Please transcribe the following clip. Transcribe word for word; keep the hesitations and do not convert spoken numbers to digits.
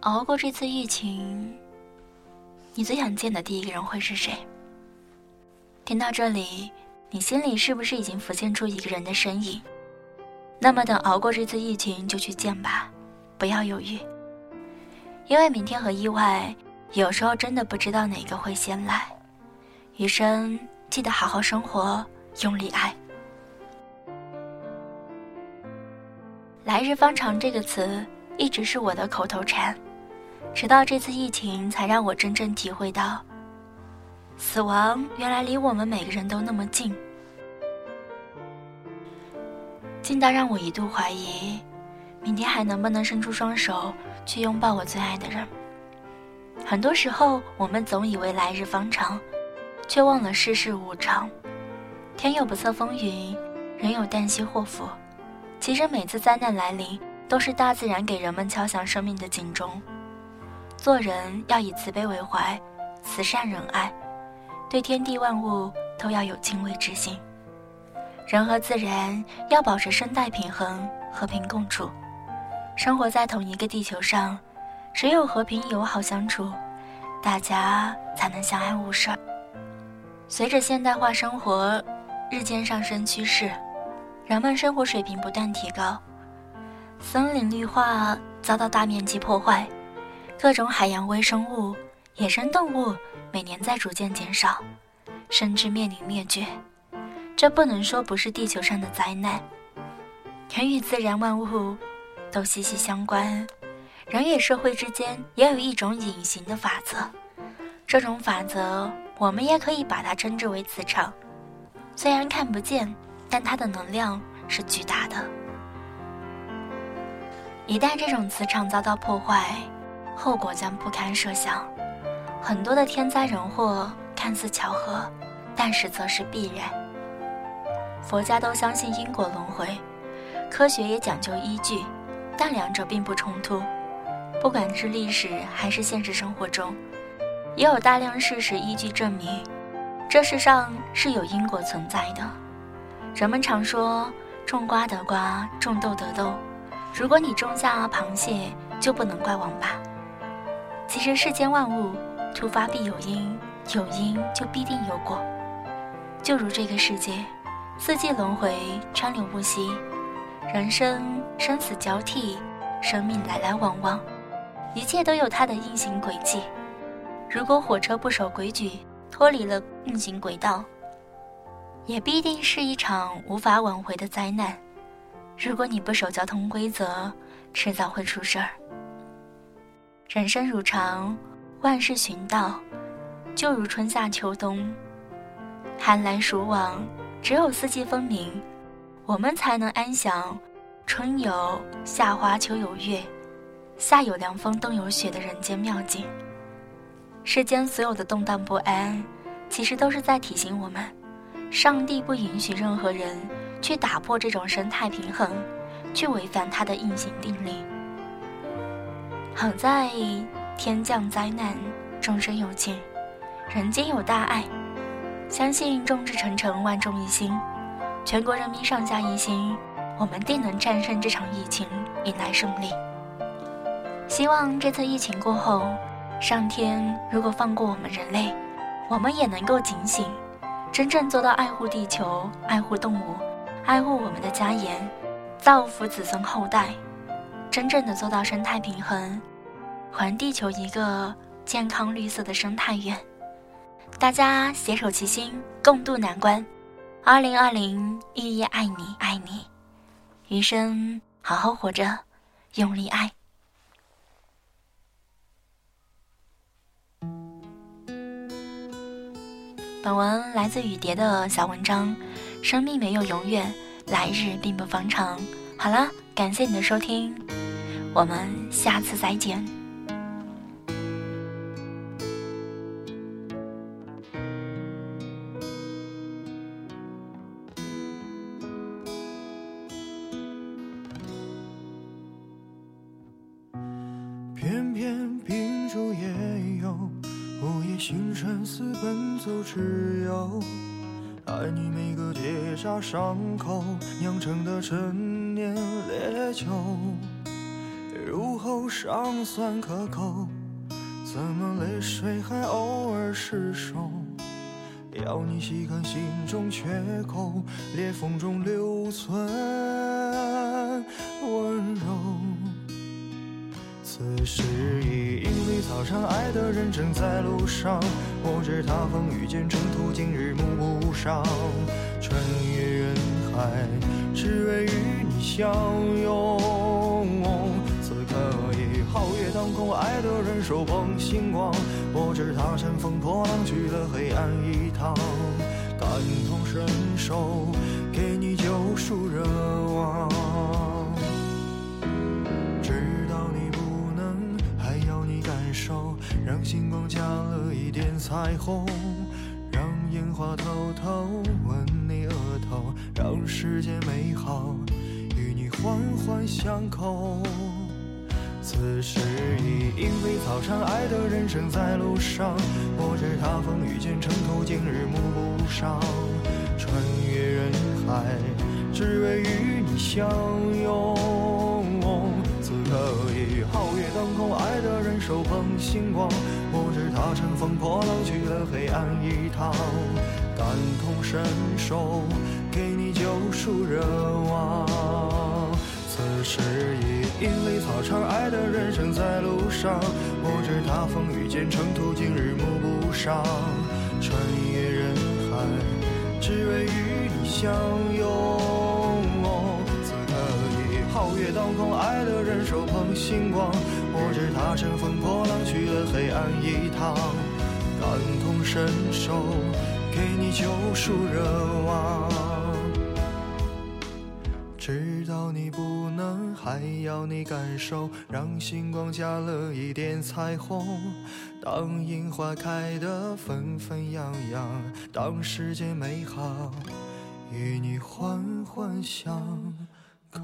熬过这次疫情，你最想见的第一个人会是谁？听到这里，你心里是不是已经浮现出一个人的身影？那么等熬过这次疫情就去见吧，不要犹豫，因为明天和意外有时候真的不知道哪个会先来。余生记得好好生活，用力爱。来日方长这个词一直是我的口头禅，直到这次疫情才让我真正体会到，死亡原来离我们每个人都那么近，近到让我一度怀疑明天还能不能伸出双手去拥抱我最爱的人。很多时候我们总以为来日方长，却忘了世事无常，天有不测风云，人有旦夕祸福。其实每次灾难来临，都是大自然给人们敲响生命的警钟。做人要以慈悲为怀，慈善仁爱，对天地万物都要有敬畏之心。人和自然要保持生态平衡，和平共处。生活在同一个地球上，只有和平友好相处，大家才能相安无事。随着现代化生活日渐上升趋势，人们生活水平不断提高，森林绿化遭到大面积破坏，各种海洋微生物、野生动物每年在逐渐减少，甚至面临灭绝。这不能说不是地球上的灾难，人与自然万物都息息相关，人与社会之间也有一种隐形的法则，这种法则我们也可以把它称之为磁场，虽然看不见，但它的能量是巨大的。一旦这种磁场遭到破坏，后果将不堪设想。很多的天灾人祸看似巧合，但实则是必然。佛家都相信因果轮回，科学也讲究依据，但两者并不冲突。不管是历史还是现实生活中，也有大量事实依据证明，这世上是有因果存在的。人们常说种瓜得瓜，种豆得豆，如果你种下螃蟹，就不能怪王八。其实世间万物突发必有因，有因就必定有果，就如这个世界四季轮回，川流不息，人生生死交替，生命来来往往，一切都有它的运行轨迹。如果火车不守规矩，脱离了运行轨道，也必定是一场无法挽回的灾难。如果你不守交通规则，迟早会出事儿。人生如常，万事寻道，就如春夏秋冬，寒来暑往，只有四季分明，我们才能安享春有夏花秋有月，夏有凉风冬有雪的人间妙境。世间所有的动荡不安，其实都是在提醒我们，上帝不允许任何人去打破这种生态平衡，去违反他的运行定律。好在天降灾难，众生有情，人间有大爱，相信众志成城，万众一心，全国人民上下一心，我们定能战胜这场疫情，迎来胜利。希望这次疫情过后，上天如果放过我们人类，我们也能够警醒，真正做到爱护地球，爱护动物，爱护我们的家园，造福子孙后代，真正的做到生态平衡，还地球一个健康绿色的生态园。大家携手齐心，共度难关。二零二零，依依爱你，爱你，余生好好活着，用力爱。本文来自雨蝶的小文章，生命没有永远，来日并不方长。好啦，感谢你的收听，我们下次再见。星辰似奔走之友，爱你每个结痂伤口酿成的陈年烈酒，入喉尚算可口，怎么泪水还偶尔失手，要你细看心中缺口，裂缝中留存温柔。此时已莺飞草长，爱的人正在路上，我知他风雨兼程，途经日暮不赏，穿越人海，只为与你相拥。此刻已皓月当空，爱的人手捧星光，我知他乘风破浪，去了黑暗一趟，感同身受，给你救赎热望。知道你不能，还要你感受，让星光加了一点彩虹，让烟花偷偷吻你额头，让世界美好与你环环相扣。此时已莺飞草长，爱的人正在路上，我知他风雨兼程，途经日暮不赏，穿越人海，只为与你相拥。此刻已皓月当空，爱的人手捧星光，我知他乘风破浪，去了黑暗一趟，感同身受，给你救赎热望。此时已莺飞草长，爱的人生在路上，我知他风雨兼程，途经日暮不赏，穿越人海，只为与你相拥。此刻已皓月当空，爱的人手捧星光，我知他乘风破浪，去了黑暗一趟，感同身受，给你救赎热望。知道你不能，还要你感受，让星光加了一点彩虹，当樱花开得纷纷扬扬，当世界美好与你环环相扣。